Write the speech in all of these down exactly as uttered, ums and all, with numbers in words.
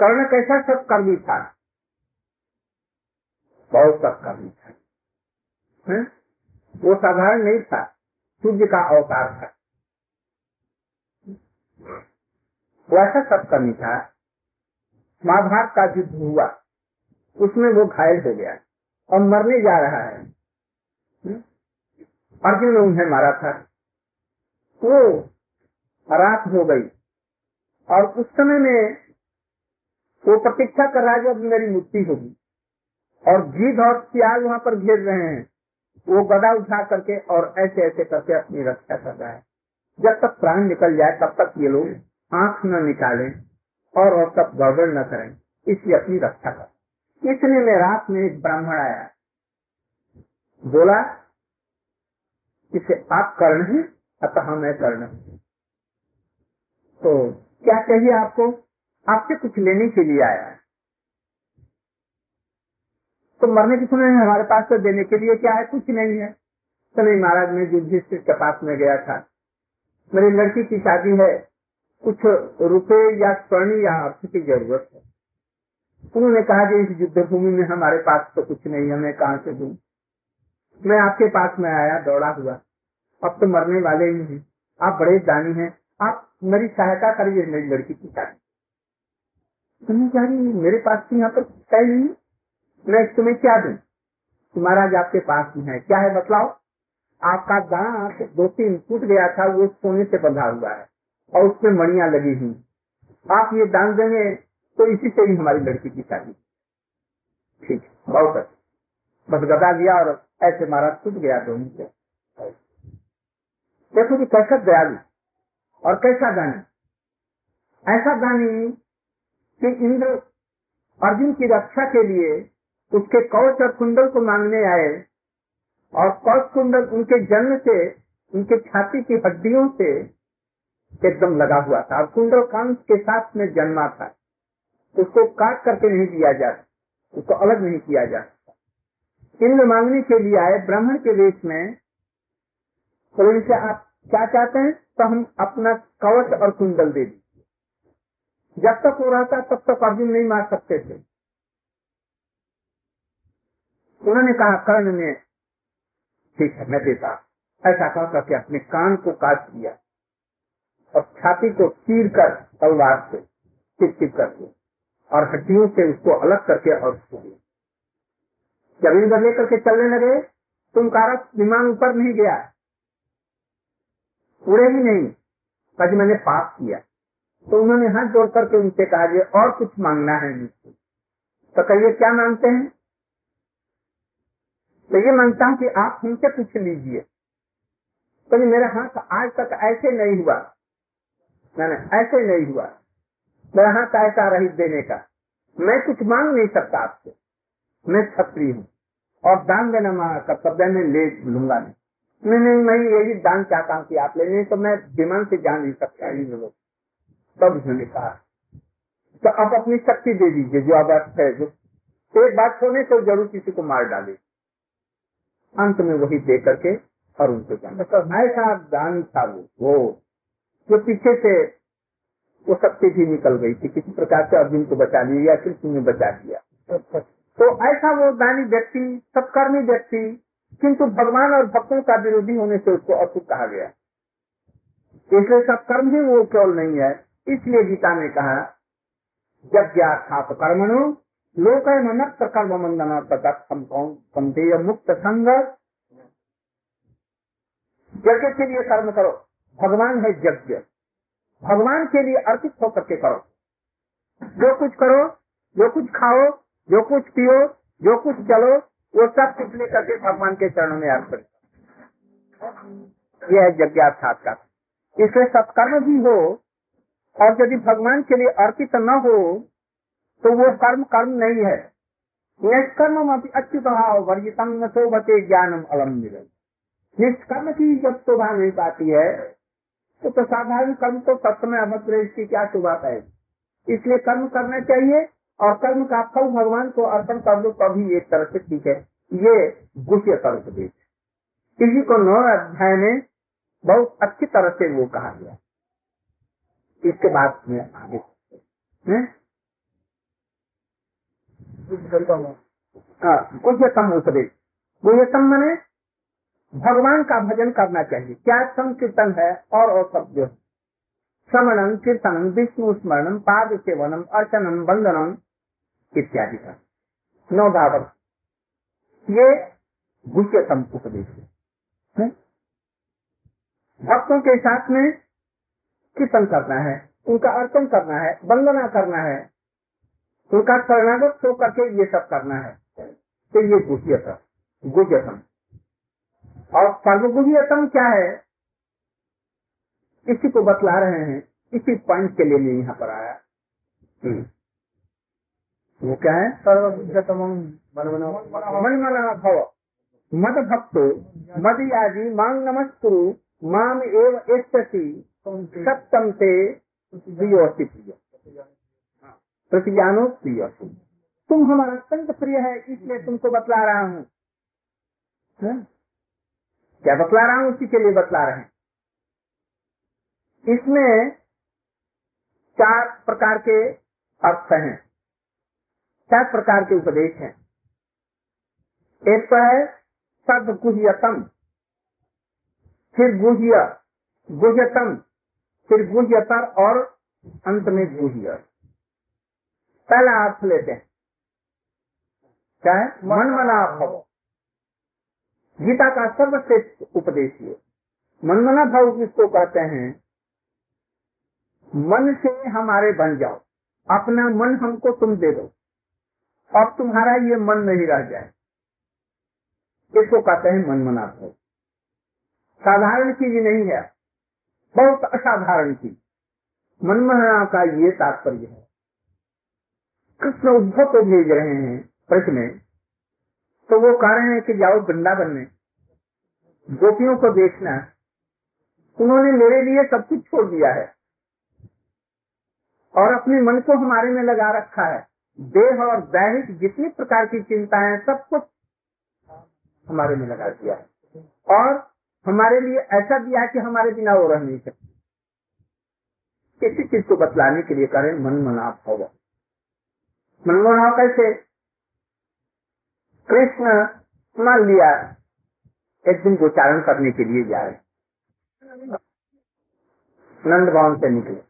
कर्ण कैसा सत्कर्मी था, बहुत सत्कर्मी था है? वो साधारण नहीं था, सूर्य का अवतार था, वैसा सत्कर्मी था। महाभारत का युद्ध हुआ, उसमें वो घायल हो गया और मरने जा रहा है, अर्जुन ने उन्हें मारा था। वो रात हो गई और उस समय में वो प्रतीक्षा कर रहा है जब मेरी मुक्ति होगी, और गीध और सियाल वहाँ पर घेर रहे हैं। वो गदा उठा करके और ऐसे ऐसे करके अपनी रक्षा कर रहा है। जब तक प्राण निकल जाए तब तक ये लोग आंख न निकालें और और तब गड़बड़ न करें, इसलिए अपनी रक्षा कर। इतने में रात में एक ब्राह्मण आया, बोला इसे आप कर्ण हैं? अतः मैं कर्ण हूँ, तो क्या चाहिए आपको? आपसे कुछ लेने के लिए आया है, तो मरने के समय हमारे पास तो देने के लिए क्या है, कुछ नहीं है। तो नहीं महाराज, मैं युधिष्ठिर के पास में गया था, मेरी लड़की की शादी है, कुछ रुपए या स्वर्ण या अर्थ की जरूरत है। उन्होंने कहा कि इस युद्ध भूमि में हमारे पास तो कुछ नहीं है, मैं कहाँ से दूं? मैं आपके पास में आया दौड़ा हुआ, अब तो मरने वाले ही हैं, आप बड़े दानी हैं, आप मेरी सहायता करिए, मेरी लड़की की शादी। तुम्हें मेरे पास तो यहाँ पर कुछ नहीं, मैं तुम्हें क्या दूं? तुम्हारा आपके पास में है, क्या है बतलाओ? आपका दांत दो तीन टूट गया था, वो सोने से बंधा हुआ है और उसमें मणियां लगी हुई, आप ये दान देंगे तो इसी से ही हमारी लड़की की शादी। ठीक, बहुत अच्छा। बस गदा लिया और ऐसे मारा, टूट गया दोनों से। देखो कि कैसा दयालु और कैसा दानी, ऐसा दानी कि इंद्र अर्जुन की रक्षा के लिए उसके कवच और कुंडल को मांगने आए, और कवच कुंडल उनके जन्म से उनके छाती की हड्डियों से एकदम लगा हुआ था, और कुंडल कांस के साथ में जन्मा था, उसको काट करके नहीं दिया जा सकता, उसको अलग नहीं किया जा सकता। इंद्र मांगने के लिए आए ब्राह्मण के वेश में, तो इनसे आप क्या चाहते हैं? तो हम अपना कवच और कुंडल दे दीजिए। जब तक वो रहता तब तक अर्जुन नहीं मार सकते थे। उन्होंने कहा कर्ण ने, ठीक है मैं देता, ऐसा कह करके अपने कान को काट दिया और छाती को चीर कर तलवार से चिप चिप करके और हड्डियों से उसको अलग करके और छोड़ दिया। जब इंद्र लेकर के चलने लगे तो उनका विमान ऊपर नहीं गया, पूरे ही नहीं, पर मैंने पाप किया। तो उन्होंने हाथ जोड़ करके उनसे कहा ये और कुछ मांगना है मुझसे, तो कहिए क्या मांगते हैं? तो ये मांगता हूँ कि आप हमसे कुछ लीजिए। तो मेरा हाथ आज तक ऐसे नहीं हुआ, मैंने ऐसे नहीं हुआ, मेरा हाथ ऐसा रही देने का, मैं कुछ मांग नहीं सकता आपसे, मैं क्षत्रिय हूँ और दान देना मांगा का तब मैं ले लूंगा नहीं। नहीं नहीं, मैं यही दान चाहता हूँ कि आप ले, नहीं तो मैं विमान से जान नहीं सकता इन लोगों। तब उन्होंने कहा तो आप अपनी शक्ति दे दीजिए जो अब है, जो एक बात होने तो जरूर किसी को मार डाले। अंत में वही दे करके और उनको जान, तो ऐसा दान था वो, जो पीछे से वो शक्ति भी निकल गई थी, किसी प्रकार से अर्जुन को बचा लिया या कृष्ण ने बचा लिया। तो ऐसा वो दानी व्यक्ति, सत्कर्मी व्यक्ति, किंतु भगवान और भक्तों का विरोधी होने से उसको अशुभ कहा गया। इसलिए सत्कर्म ही वो केवल नहीं है। इसलिए गीता ने कहा जब ज्ञात कर्मणो लोक कर्मबंधना तथा मुक्त संग, यज्ञ के लिए कर्म करो, भगवान है यज्ञ, भगवान के लिए अर्पित होकर के करो। जो कुछ करो, जो कुछ खाओ, जो कुछ पियो, जो कुछ चलो, वो सब कुछ लेकर के भगवान के चरणों में अर्पण। यह है यज्ञार्थ का। इसलिए सत्कर्म भी हो और यदि भगवान के लिए अर्पित न हो तो वो कर्म कर्म नहीं है। निष्कर्म अच्युत वर्जितम न शोभते ज्ञानम अलम निरय, निष्कर्म की जब शोभा नहीं पाती है तो, तो साधारण कर्म तो सत्य अभद्र, इसकी क्या शोभा पाएगी? इसलिए कर्म करना चाहिए और कर्म का फल भगवान को अर्पण कर दो, तभी एक तरह से ठीक है। ये गुह्य सर्वोपदेश है, इसी को नौ अध्याय में बहुत अच्छी तरह से वो कहा गया। इसके बाद में आगे उपदेश गुह्यतम मने भगवान का भजन करना चाहिए। क्या संकीर्तन है और और शब्द श्रवणम कीर्तनम विष्णु स्मरणम पाद सेवनम अर्चनम वंदनम इत्यादि का नौ भाव ये गुह्यतम उपदेश है। भक्तों के साथ में कीर्तन करना है, उनका अर्चन करना है, वंदना करना है, उनका शरणागत हो करके ये सब करना है, तो ये गुह्यतम गुह्यतम। और सर्वगुह्यतम क्या है इसी को बतला रहे हैं, इसी पॉइंट के लिए मैं यहाँ पर आया। वो क्या है सर्वगुह्यतम मनमना भव मद भक्तो मद याजी मांग नमस्कुरु माम एव एष्टसि सप्तम ते प्रियोति प्रिय प्रतिजानो प्रिय। तुम हमारा अत्यंत प्रिय है इसलिए तुमको बतला रहा हूँ। क्या बतला रहा हूँ? उसी के लिए बतला रहे हैं। इसमें चार प्रकार के अर्थ हैं, चार प्रकार के उपदेश हैं। एक तो है सर्वगुह्यतम, फिर गुह्य गुह्यतम, फिर गुह्यतर और अंत में गुह्य। पहला अर्थ लेते हैं, क्या है मनमना भव। गीता का सर्वश्रेष्ठ उपदेश है। मनमना भाव किसको कहते हैं? मन से हमारे बन जाओ, अपना मन हमको तुम दे दो, अब तुम्हारा ये मन नहीं रह जाए, इसको कहते हैं मनमना भाव। साधारण चीज नहीं है, बहुत असाधारण चीज। मनमना का ये तात्पर्य है। कृष्ण उद्धव को भेज रहे हैं प्रश्न में, तो वो कह रहे हैं कि जाओ वृंदावन में, गोपियों को देखना, उन्होंने मेरे लिए सब कुछ छोड़ दिया है और अपने मन को हमारे में लगा रखा है। देह और दैहिक जितनी प्रकार की चिंताएं सब कुछ हमारे में लगा दिया है और हमारे लिए ऐसा दिया कि हमारे बिना वो रह नहीं सकते। इसी चीज को बतलाने के लिए कह रहे हैं मनमना भाव। मनमना कैसे? कृष्ण मान लिया एक दिन गोचारण करने के लिए जा रहे, नंद भवन से निकले,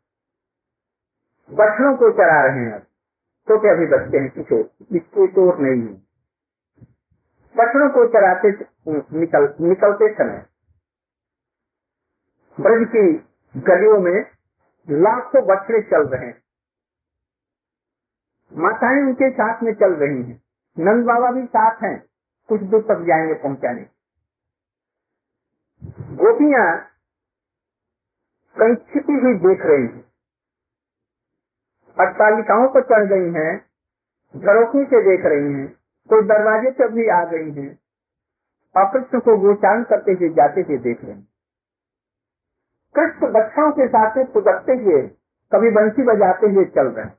बछड़ों को चरा रहे हैं। तो क्या अभी बचते हैं किशोर, इसको तोड़ नहीं है। बछड़ों को चराते निकल, निकलते समय ब्रज की गलियों में लाखों बछड़े चल रहे हैं, माताएं उनके साथ में चल रही हैं, नंद बाबा भी साथ हैं, कुछ दूर तक जाएंगे पहुंचाने। गोपियां कहीं छिपी हुई देख रही हैं, अट्टालिकाओं पर चढ़ गई हैं, झरोखनी से देख रही हैं, कोई दरवाजे से भी आ गई हैं, और कृष्ण को गोचारण करते हुए जाते हुए देख रहे हैं। कृष्ण बच्चों के साथ में पुदकते हुए, कभी बंसी बजाते हुए चल रहे हैं।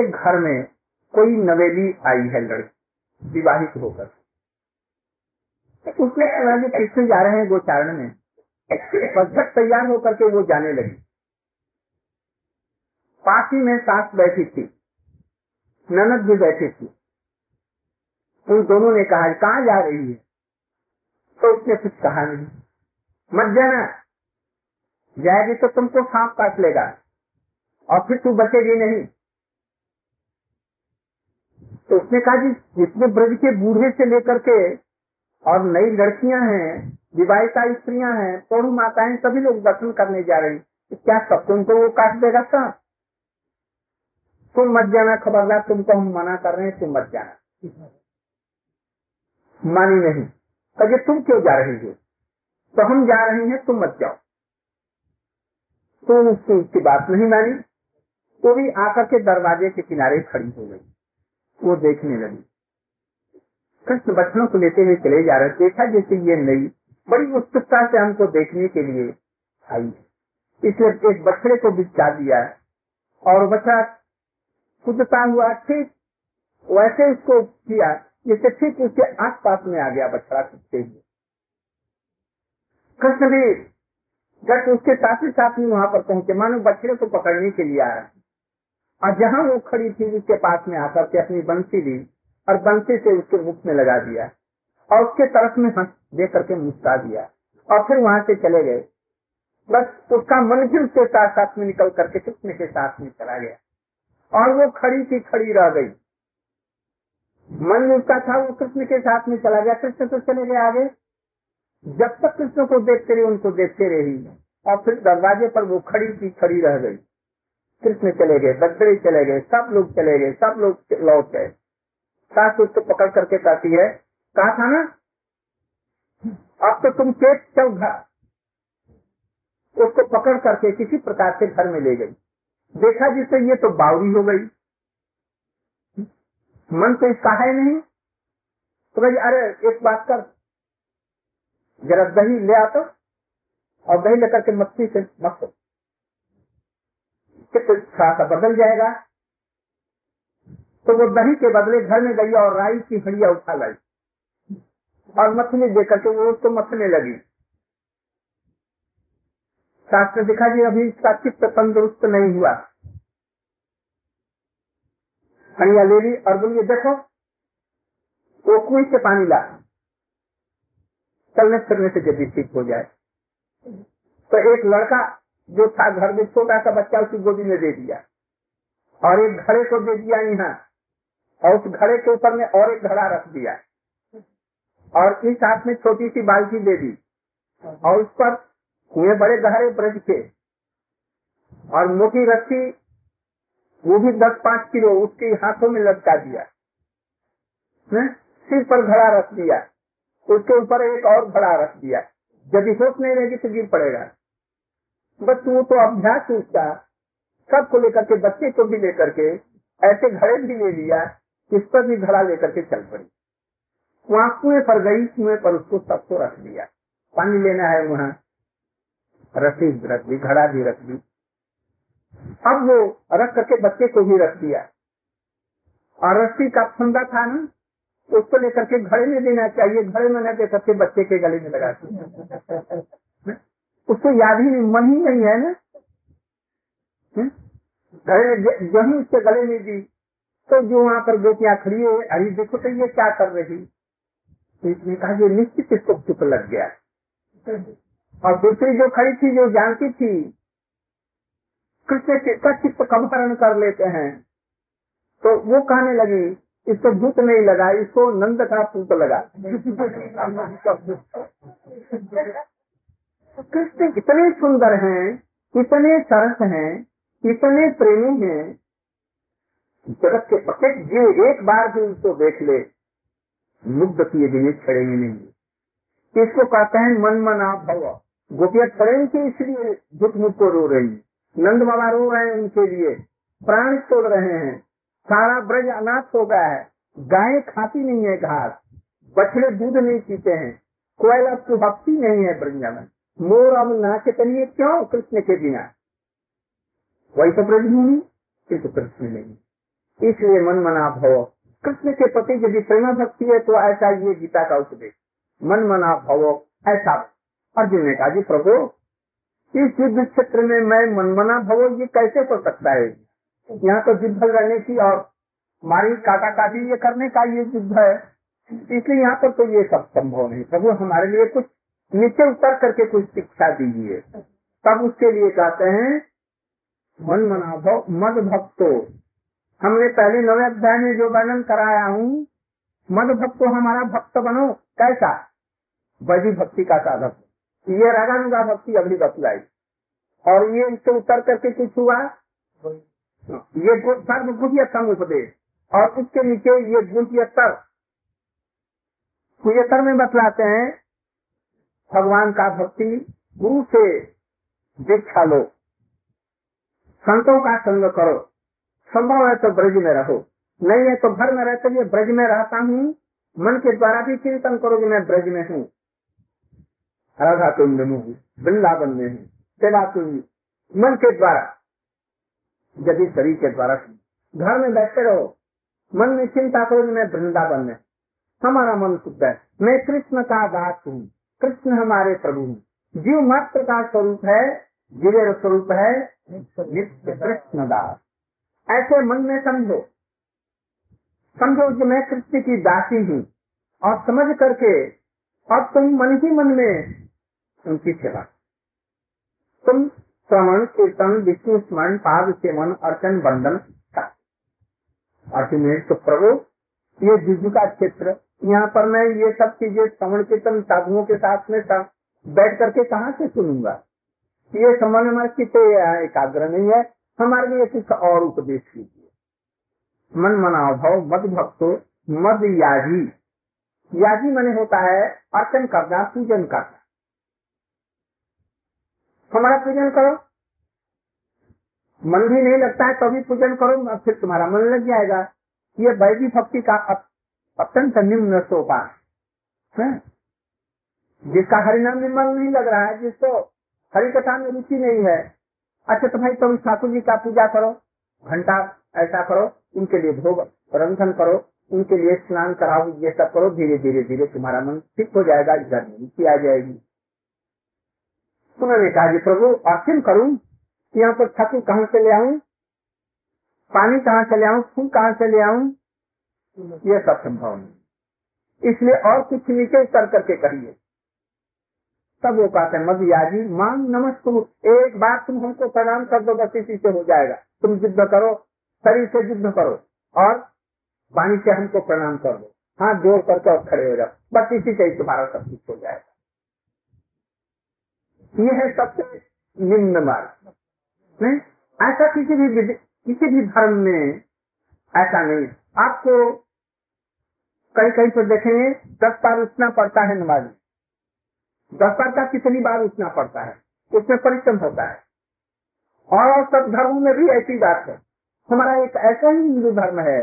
एक घर में कोई नवेली आई है लड़की, विवाहित होकर, उसने कृष्ण जा रहे हैं गोचारण में, पदक तैयार होकर के वो जाने लगी। पास ही में सास बैठी थी, ननद भी बैठी थी। उन दोनों ने कहा कहाँ जा रही है, तो उसने कुछ कहा नहीं। मत जाना, जाएगी तो तुमको सांप काट लेगा और फिर तू बचेगी नहीं। तो उसने कहा जी जितने ब्रज के बूढ़े से लेकर के और नई लड़कियां हैं, विवाहिता स्त्रियां हैं, पौरू माताएं, सभी लोग दर्शन करने जा रही, क्या सबको उनको वो काट देगा साहब? तुम मत जाना, खबरदार, तुमको हम मना कर रहे हैं, तुम मत जाना। मानी नहीं। अरे तुम क्यों जा रही हो? तो हम जा रहे हैं, तुम मत जाओ। तुम उसकी उसकी बात नहीं मानी, तो भी आकर के दरवाजे के किनारे खड़ी हो गई। वो देखने लगी, कृष्ण बच्चों को लेते हुए चले जा रहे। देखा जैसे ये नई बड़ी उत्सुकता से हमको देखने के लिए आई, इसलिए एक बछड़े को बिछा दिया और बछड़ा कूदता हुआ ठीक वैसे उसको किया जैसे ठीक उसके आस पास में आ गया बछड़ा कूदते हुए। कृष्ण भी जब उसके साथ ही साथ में वहां पर पहुंचे, मानो बछड़े को पकड़ने के लिए आया। और जहाँ वो खड़ी थी उसके पास में आकर के अपनी बंसी ली और बंसी से उसके मुख में लगा दिया और उसके तरफ में हंस दे करके मुस्कुरा दिया और फिर वहाँ से चले गए। बस उसका मन भी उसके साथ साथ में निकल करके कितने के साथ में चला गया और वो खड़ी की खड़ी रह गई। मन उसका था वो कृष्ण के साथ में चला गया, कृष्ण तो चले गए आगे। जब तक कृष्ण को देखते रहे उनको देखते रही और फिर दरवाजे पर वो खड़ी थी खड़ी रह गई। कृष्ण चले गए, बद्री चले गए, सब लोग चले गए, सब लोग लौट गए। सास उसको पकड़ करके कहती है, कहा था ना अब तो तुम पेट चौघा। उसको पकड़ करके किसी प्रकार से घर में ले गई। देखा जिससे ये तो बावरी हो गई, मन तो इसका है नहीं। तो भाई अरे एक बात कर, जरा दही ले आता और दही लेकर के मक्खी से मक्खो थोड़ा सा बदल जाएगा। तो वो दही के बदले घर में गई और राई की हड़िया उठा लाई और मछली दे करके वो उसको मसने लगी। शास्त्र दिखा जी अभी इसका चित्त तंदुरुस्त नहीं हुआ। हड़िया ले ली और बोलिए देखो वो कुएं से पानी ला, चलने फिरने से जल्दी ठीक हो जाए। तो एक लड़का जो था घर में छोटा सा बच्चा उसकी गोदी में दे दिया और एक घड़े को दे दिया यहाँ और उस घड़े के ऊपर में और एक घड़ा रख दिया और इस हाथ में छोटी सी बाल्टी दे दी और उस पर कुएं बड़े गहरे ब्रज के और मोटी रस्सी वो भी दस पाँच किलो उसके हाथों में लटका दिया। सिर पर घड़ा रख दिया, उसके ऊपर एक और घड़ा रख दिया। यदि होश नहीं रहेगी तो गिर पड़ेगा। बस वो तो अभ्यास उसका, सबको लेकर के बच्चे को भी लेकर के ऐसे घड़े भी ले लिया, इस पर भी घड़ा लेकर के चल पड़ी। वहाँ कुएं पर गई, कुएं पर उसको सबको रख दिया। पानी लेना है वहाँ रस्सी रख दी, घड़ा भी रख दी। अब वो रख करके बच्चे को भी रख दिया और रस्सी का फंदा था ना उसको लेकर के घड़े में देना चाहिए, घड़े में न दे करके बच्चे के गले में लगा दिया। उसको याद ही नहीं, मन ही नहीं है ना, घड़े जही उसके गले में दी। तो जो वहाँ पर बेटियां खड़ी है, अरे देखो तो ये क्या कर रही। इसने कहा ये निश्चित इसको चुप लग गया। और दूसरी जो खड़ी थी जो जानती थी कृष्ण का चित्त कमहरण कर लेते हैं, तो वो कहने लगी इसको भूत नहीं लगा, इसको नंद का भूत लगा। कृष्ण इतने सुंदर हैं, इतने सरस हैं, इतने प्रेमी हैं, जगत के प्रत्येक जीव एक बार भी उसको देख ले मुग्ध किए बिना छड़ेंगे नहीं। इसको कहते हैं मन मना भव। गोपियां छड़ेंगे इसलिए झूठ को रो रही, नंद बाबा रो रहे हैं, उनके लिए प्राण तोड़ रहे हैं। सारा ब्रज अनाथ हो गया है, गायें खाती नहीं है घास, बछड़े दूध नहीं पीते हैं, कोयला सुभक्ति नहीं है वृंदावन, मोर अब नाचते क्यों कृष्ण के बिना। वही तो ब्रजभूमि, किंतु कृष्ण नहीं। इसलिए मन मना भव, कृष्ण के प्रति यदि प्रेम भक्ति है तो ऐसा ये गीता का उपदेश मन मना भव। ऐसा अर्जुन ने कहा जी प्रभु इस युद्ध क्षेत्र में मैं मनमना भवो ये कैसे हो सकता है। यहाँ तो युद्ध लड़ने की और मारी काटा काटी ये करने का ये युद्ध है, इसलिए यहाँ पर तो ये सब संभव नहीं। प्रभु हमारे लिए कुछ नीचे उतर करके कुछ शिक्षा दीजिए। तब उसके लिए कहते हैं मन मना भव मद भक्तो। हमने पहले नवे अध्याय में जो वर्णन कराया हूँ, मद भक्तो हमारा भक्त बनो। कैसा बड़ी भक्ति का साधक, ये रागानुगा भक्ति अभी बतलाई और ये इससे उतर करके कुछ हुआ ये सर्व गुह्यतम उपदेश और उसके नीचे ये गुह्यतर गुह्यतर में बतलाते हैं भगवान का भक्ति, गुरु से दीक्षा लो, संतों का संग करो, संभव है तो ब्रज में रहो, नहीं है तो घर में रहते हुए ब्रज में रहता हूँ मन के द्वारा भी चिंतन करो कि मैं ब्रज में हूँ, राधा कुंड में हूँ, वृंदावन में हूँ, सेवा कुंड मन के द्वारा यदि शरीर के द्वारा। घर में बैठे रहो मन में चिंता करो मैं वृंदावन में, हमारा मन शुद्ध है, मैं कृष्ण का दास हूँ, कृष्ण हमारे प्रभु हूँ, जीव मात्र का स्वरूप है, जीवेर स्वरूप है कृष्ण दास। ऐसे मन में समझो, समझो कि मैं कृष्ण की दासी हूँ और समझ करके और तुम मन ही मन में उनकी सेवा, तुम श्रवण कीर्तन विष्णु स्मरण पाद सेवन अर्चन बंदन का अल्टीमेट। तो प्रभु ये जीजू का क्षेत्र, यहाँ पर मैं ये सब चीजें श्रवण कीर्तन साधुओं के साथ में था, बैठ करके कहाँ से सुनूंगा? ये समझ में किसे एकाग्र नहीं है। हमारे लिए कुछ और उपदेश कीजिए। मन मनाओ भाव मद भक्तो मद याजी, याजी मने होता है अर्चन करना, पूजन करना। हमारा पूजन करो, मन भी नहीं लगता है तभी तो पूजन करो, फिर तुम्हारा मन लग जाएगा। ये वैदिक भक्ति का अत्यंत निम्न सोपान है। जिसका हरिनाम में मन नहीं लग रहा है, जिसको हरि कथा में रुचि नहीं है, अच्छा तो भाई तुम ठाकुर जी का पूजा करो, घंटा ऐसा करो, उनके लिए भोग रंधन करो, उनके लिए स्नान कराओ, ये सब करो। धीरे धीरे धीरे तुम्हारा मन ठीक हो जाएगा, इधर रुचि आ जाएगी। उन्होंने कहा जी प्रभु आखिर करूं, यहाँ पर ठाकुर कहाँ से ले आऊं, पानी कहाँ से ले आऊं, फूल कहाँ से ले आऊं, ये सब संभव नहीं। इसलिए और कुछ नीचे उतर करके करिए। तब वो कहते हैं मद याजी मांग नमस्कार, एक बार तुम हमको प्रणाम कर दो, बस इसी से हो जाएगा। तुम युद्ध करो, शरीर से युद्ध करो और वाणी से हमको प्रणाम कर दो, हाथ जोड़ करके और खड़े हो जाओ, बस इसी से ही तुम्हारा सब कुछ हो जाएगा। ये है सबसे निम्न मार्ग। ऐसा किसी भी किसी भी धर्म में ऐसा नहीं। आपको कहीं कहीं पर देखेंगे दस बार उठना पड़ता है नमाज में, दस बार का कितनी बार उठना पड़ता है, उसमें परिश्रम होता है। और सब धर्मों में भी ऐसी बात है। हमारा एक ऐसा ही हिंदू धर्म है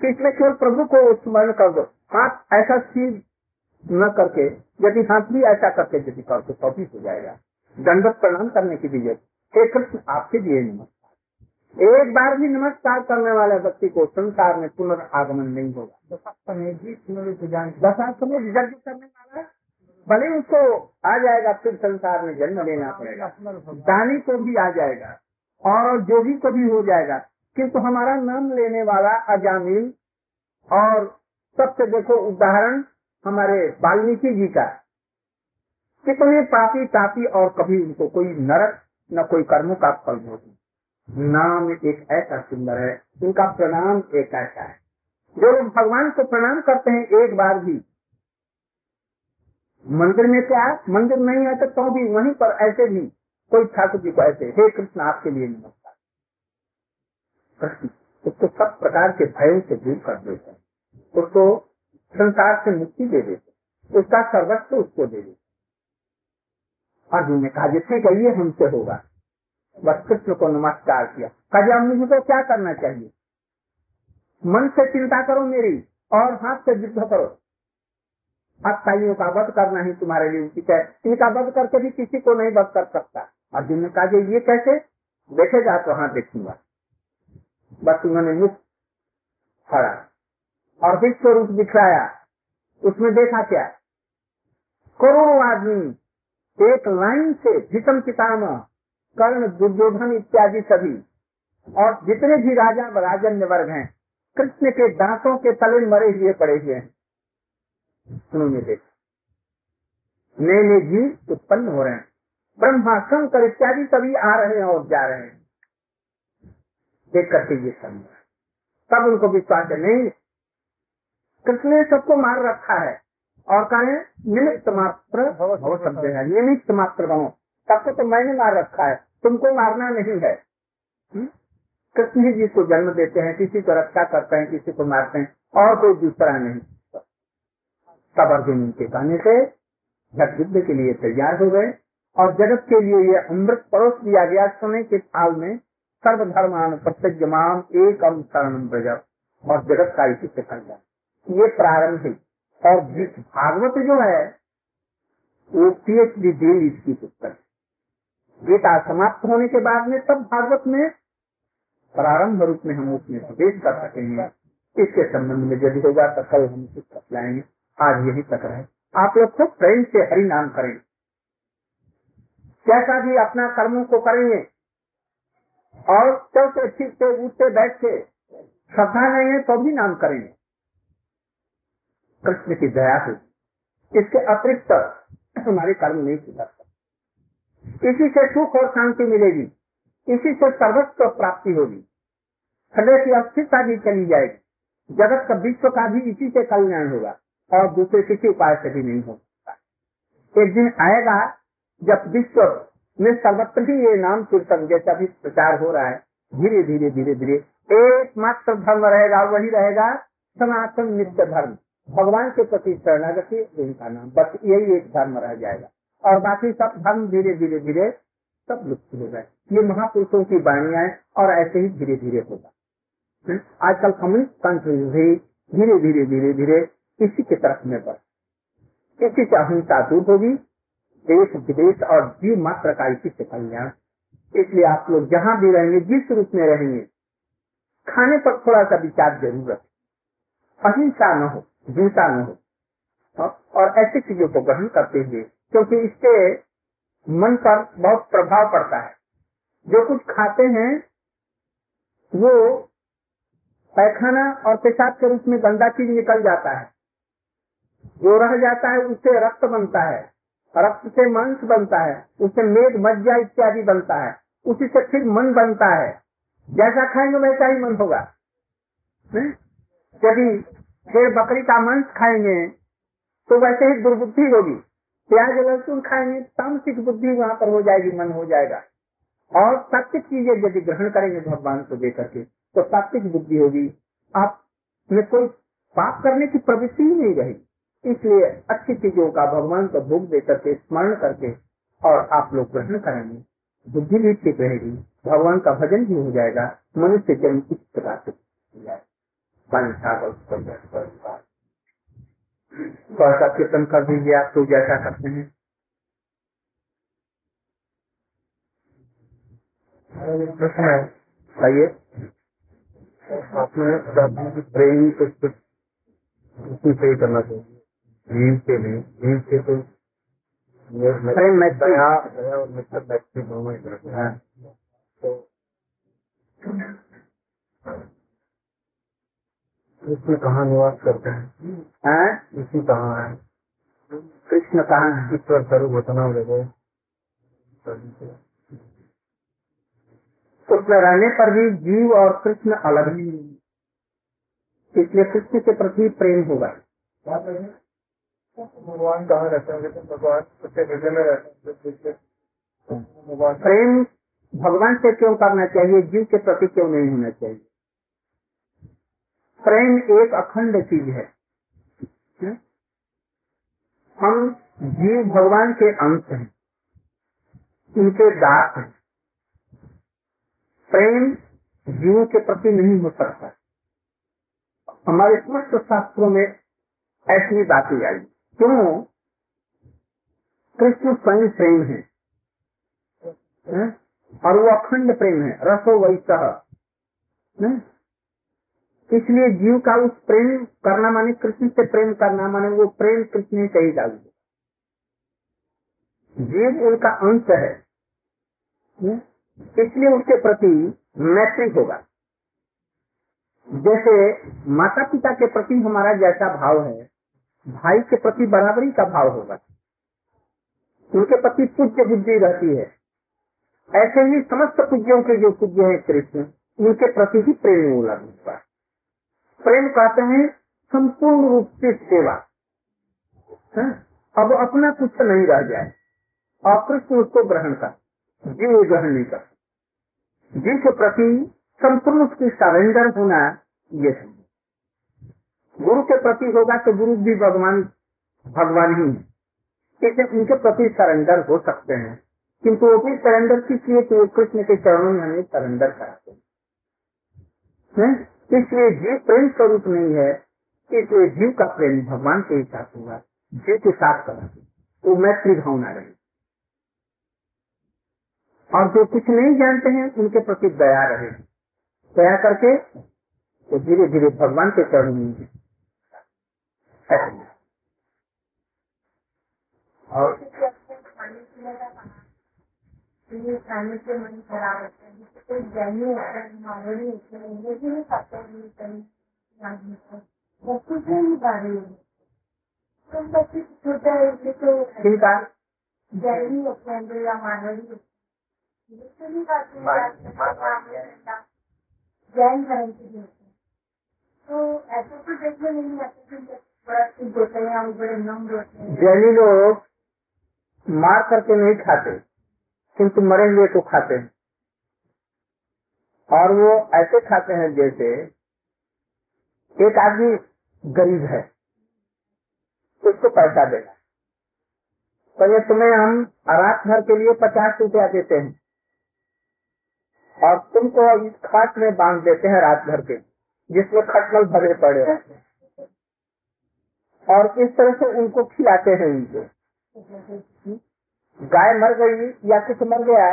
कि इसमें केवल प्रभु को स्मरण कर दो, हाथ ऐसा चीज न करके, यदि हाथ भी ऐसा करके यदि कर तो कभी हो जाएगा। दंडवत प्रणाम करने की भी जरूरत। एक कृष्ण आपके लिए नमस्कार, एक बार भी नमस्कार करने वाले व्यक्ति को संसार में पुनर्गमन नहीं होगा। दशा समय यज्ञ करने वाला भले उसको आ जाएगा, फिर संसार में जन्म लेना पड़ेगा। दानी को भी आ जाएगा और जोगी को भी हो जाएगा, किन्तु हमारा नाम लेने वाला अजामिल। और सबसे देखो उदाहरण हमारे वाल्मीकि जी का, कितने पापी तापी और कभी उनको कोई नरक न कोई कर्मों का फल होती। नाम एक ऐसा सुंदर है, उनका प्रणाम एक ऐसा है। जो लोग भगवान को प्रणाम करते हैं एक बार भी मंदिर में, क्या मंदिर नहीं है तो भी वहीं पर ऐसे भी कोई ठाकुर जी को ऐसे हे कृष्ण आपके लिए नमस्कार, कृष्ण उसको सब प्रकार के भयों से दूर कर देते हैं, उसको संसार से मुक्ति दे देते, उसका सर्वस्व उसको दे देते। अर्जुन ने कहा जिससे कहिए हमसे होगा, बस कृष्ण को नमस्कार किया। कहा मुझे क्या करना चाहिए? मन से चिंता करो मेरी और हाथ से युद्ध करो। अक्ताइयों का वध करना ही तुम्हारे लिए उचित है, इनका वध करके भी किसी को नहीं वध कर सकता। अर्जुन ने कहा ये कैसे देखेगा? तो हाँ देखूंगा। बस उन्होंने मुख हरा और विश्व रूप दिखलाया। उसमें देखा क्या? करोड़ों आदमी एक लाइन से, भीष्म पितामह कर्ण दुर्योधन इत्यादि सभी, और जितने भी राजा राजन्य वर्ग हैं कृष्ण के दांतों के तले मरे हुए पड़े हुए हैं। उन्होंने देखा नए नए जीव उत्पन्न हो रहे हैं, ब्रह्मा शंकर इत्यादि सभी आ रहे हैं और जा रहे हैं। देख करके ये समझ, तब उनको विश्वास नहीं, कृष्ण ने सबको मार रखा है। और कहे निमित्त मात्र भव शब्द है, निमित्त मात्र भव, सबको तो मैंने मार रखा है, तुमको मारना नहीं है। कृष्ण ही जिसको जन्म देते हैं, किसी को रक्षा करते हैं, किसी को मारते हैं और कोई दूसरा नहीं। तब अर्जुन के कहने से युद्ध के लिए तैयार हो गए और जगत के लिए ये अमृत परोस दिया गया। समय के काल में सर्वधर्मान प्रत्यज्यमाम एकम शरणम व्रज, और जगत का इसी से कल्याण। ये प्रारंभ है। और जिस भागवत जो है वो पीएचडी देव इसकी पुस्तक गीता समाप्त होने के बाद में सब भागवत में प्रारंभ रूप में हम उसमें प्रवेश कर सकेंगे। इसके संबंध में यदि होगा तो कल हम पुस्तक लाएंगे। आज यही तक है। आप लोग खूब प्रेम से हरि नाम करें, जैसा भी अपना कर्मों को करेंगे और चलते फिरते उठते बैठते श्रद्धा नहीं है तो भी नाम करेंगे। कृष्ण की दया है, इसके अतिरिक्त हमारे कर्म नहीं सुधरता। इसी से सुख और शांति मिलेगी, इसी से सर्वस्व प्राप्ति होगी, हृदय की अस्थिरता भी चली जाएगी, जगत का विश्व का भी इसी से कल्याण होगा और दूसरे किसी उपाय से भी नहीं हो सकता। एक दिन आएगा जब विश्व में सर्वत्र ही ये नाम कीर्तन जैसा भी प्रचार हो रहा है, धीरे धीरे धीरे धीरे एकमात्र धर्म रहेगा, वही रहेगा सनातन नित्य धर्म, भगवान के प्रति शरणागति, उनका नाम, बस यही एक धर्म रह जाएगा और बाकी सब धर्म धीरे धीरे धीरे सब लुप्त हो जाए। ये महापुरुषों की वाणियां है और ऐसे ही धीरे धीरे होगा। आजकल कम्युनिस्ट कंट्री भी धीरे धीरे धीरे धीरे इसी की तरफ में बढ़, इसी से अहिंसा दूर होगी, देश विदेश और जीव मात्र का इसी से कल्याण। इसलिए आप लोग जहाँ भी रहेंगे, जिस रूप में रहेंगे, खाने पर थोड़ा सा विचार जरूर रखें, अहिंसा न हो, हिंसा न हो, और ऐसी चीजों को ग्रहण करते हुए, क्योंकि इससे मन पर बहुत प्रभाव पड़ता है। जो कुछ खाते हैं वो पैखाना और पेशाब के रूप में गंदा चीज निकल जाता है, जो रह जाता है उससे रक्त बनता है, रक्त से मांस बनता है, उससे मेद मज्जा इत्यादि बनता है, उसी से फिर मन बनता है। जैसा खाएंगे वैसा ही मन होगा। यदि फिर बकरी का मांस खाएंगे तो वैसे ही दुर्बुद्धि होगी, प्याज लहसुन खाएंगे तामसिक बुद्धि वहाँ पर हो जाएगी, मन हो जाएगा। और सात्विक चीजें यदि ग्रहण करेंगे भगवान को देकर के तो सात्विक बुद्धि होगी, आप में कोई पाप करने की प्रवृत्ति ही नहीं रहेगी। इसलिए अच्छी चीजों का भगवान को भोग दे करके, स्मरण करके और आप लोग ग्रहण करेंगे, बुद्धि भी ठीक रहेगी, भगवान का भजन भी हो जाएगा, मनुष्य जन्म इस प्रकार से कीर्तन कर दीजिए। आप तो जैसा करते हैं आपने प्रेम करना चाहिए जीव के लिए, जीव के तो दया दया और मित्र व्यक्ति दोनों ही करते हैं। तो कृष्ण कहाँ निवास करते हैं? इसी कहाँ है कृष्ण, कहाँ है ईश्वर स्वरूप होता ले गए। उसमें रहने पर भी जीव और कृष्ण अलग ही, इसलिए कृष्ण के प्रति प्रेम होगा। भगवान कहाँ रहते हैं? भगवान उसके हृदय में रहते हैं। प्रेम भगवान से क्यों करना चाहिए, जीव के प्रति क्यों नहीं होना चाहिए? प्रेम एक अखंड चीज है। हम जीव भगवान के अंश हैं, उनके दास हैं। प्रेम जीव के प्रति नहीं हो सकता। हमारे समस्त शास्त्रों में ऐसी बातें आई, क्यों? कृष्ण स्वयं प्रेम है, है और वो अखंड प्रेम है, रसो वैसह। इसलिए जीव का उस प्रेम करना माने कृष्ण से प्रेम करना माने वो प्रेम कृष्ण ही कही जाएगा। जीव उनका अंश है, ने? इसलिए उसके प्रति मैत्री होगा। जैसे माता पिता के प्रति हमारा जैसा भाव है, भाई के प्रति बराबरी का भाव होगा, उनके प्रति पूज्य बुद्धि रहती है। ऐसे ही समस्त पूज्यों के जो पूज्य है कृष्ण, उनके प्रति ही प्रेम होगा। प्रेम कहते हैं संपूर्ण रूप से सेवा, हाँ? अब अपना कुछ नहीं रह जाए और कृष्ण उसको ग्रहण कर, जीव ग्रहण नहीं कर, जीव के प्रति संपूर्ण उसकी सरेंडर होना। ये गुरु के प्रति होगा तो गुरु भी भगवान भगवान ही है, इसलिए उनके प्रति सरेंडर हो सकते हैं, किंतु वो भी सरेंडर किस लिए? तो कृष्ण के चरणों में हमें सरेंडर कराते हैं। इसलिए जीव प्रेम स्वरूप नहीं है, इसलिए जीव का प्रेम भगवान के साथ होगा, जीव के साथ कराते, वो मैत्री भावना रहे। और जो कुछ नहीं जानते हैं उनके प्रति दया रहे, दया करके तो धीरे धीरे भगवान के चरण में। और खाने से मन खराब होता है, ठीक है। जैनी उपेंद्र या मानवी जैन धर्म की तो ऐसे तो देखने नहीं आते, जैनी लोग मार करके नहीं खाते किंतु मरे हुए को खाते हैं, और वो ऐसे खाते हैं जैसे एक आदमी गरीब है उसको पैसा देना, पहले तुम्हें हम रात भर के लिए पचास रुपया देते हैं और तुमको इस खाट में बांध देते हैं रात भर के, जिसमें खटमल भरे पड़े हैं, और इस तरह से उनको खिलाते हैं। उनको गाय मर गई या कुछ मर गया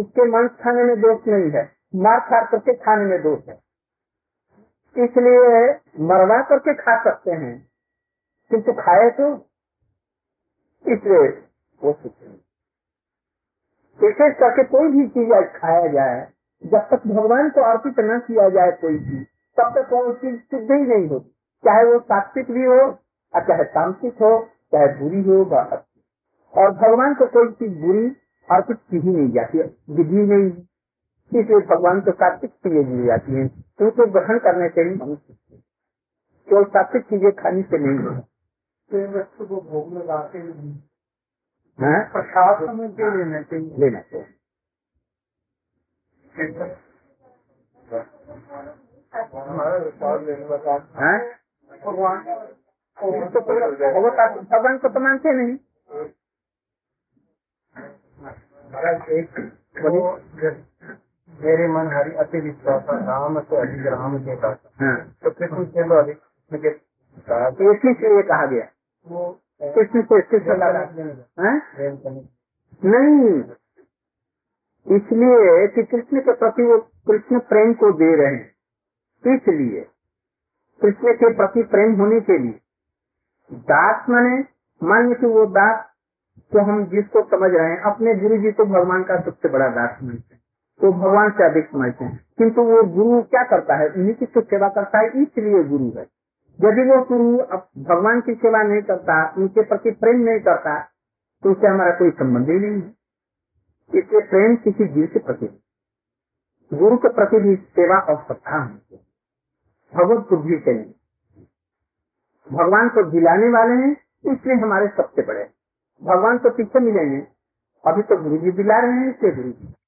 उसके मांस खाने में दोष नहीं है, मार खा करके खाने में दोष है, इसलिए मरवा करके खा सकते हैं किंतु खाए तो, इसलिए वो विशेष करके कोई भी चीज खाया जाए जब तक भगवान को अर्पित न किया जाए कोई चीज तब तक वो चीज सिद्ध ही नहीं होती, चाहे वो सात्विक भी हो चाहे तामसिक हो चाहे बुरी हो व अच्छी, और भगवान को कोई चीज बुरी अर्पित की ही नहीं जाती है, विधि नहीं है, इसलिए भगवान को सात्विक चीजें दी जाती है, उनको ग्रहण करने से ही मनुष्य केवल सात्विक चीजें खाने से नहीं होगा। वस्तु को भोग में लाते प्रसाद में लेना चाहिए, लेना चाहिए तो भगवान को तो मानते नहीं। एक मेरे मन हरि अति विश्वास राम तो अधिग्राम के तो कृष्ण से कहा गया वो कृष्ण से कृष्ण नहीं, इसलिए कि कृष्ण के प्रति वो कृष्ण प्रेम को दे रहे हैं, इसलिए कृष्ण के प्रति प्रेम होने के लिए दास माने माने कि वो दास तो हम जिसको समझ रहे हैं अपने गुरु जी को भगवान का सबसे बड़ा दास समझते हैं, तो भगवान से अधिक समझते हैं, किंतु वो गुरु क्या करता है उन्हीं की तो सेवा करता है इसलिए गुरु है। यदि वो गुरु अब भगवान की सेवा नहीं करता उनके प्रति प्रेम नहीं करता तो उससे हमारा कोई संबंध ही नहीं है, इसलिए प्रेम किसी जीव के प्रति गुरु के प्रति भी सेवा और श्रद्धा होनी चाहिए, भगवत बुद्धि से नहीं। भगवान को दिलाने वाले हैं इसलिए हमारे सबसे बड़े, भगवान तो पीछे मिलेंगे, अभी तो गुरु जी दिला रहे हैं इसलिए गुरु जी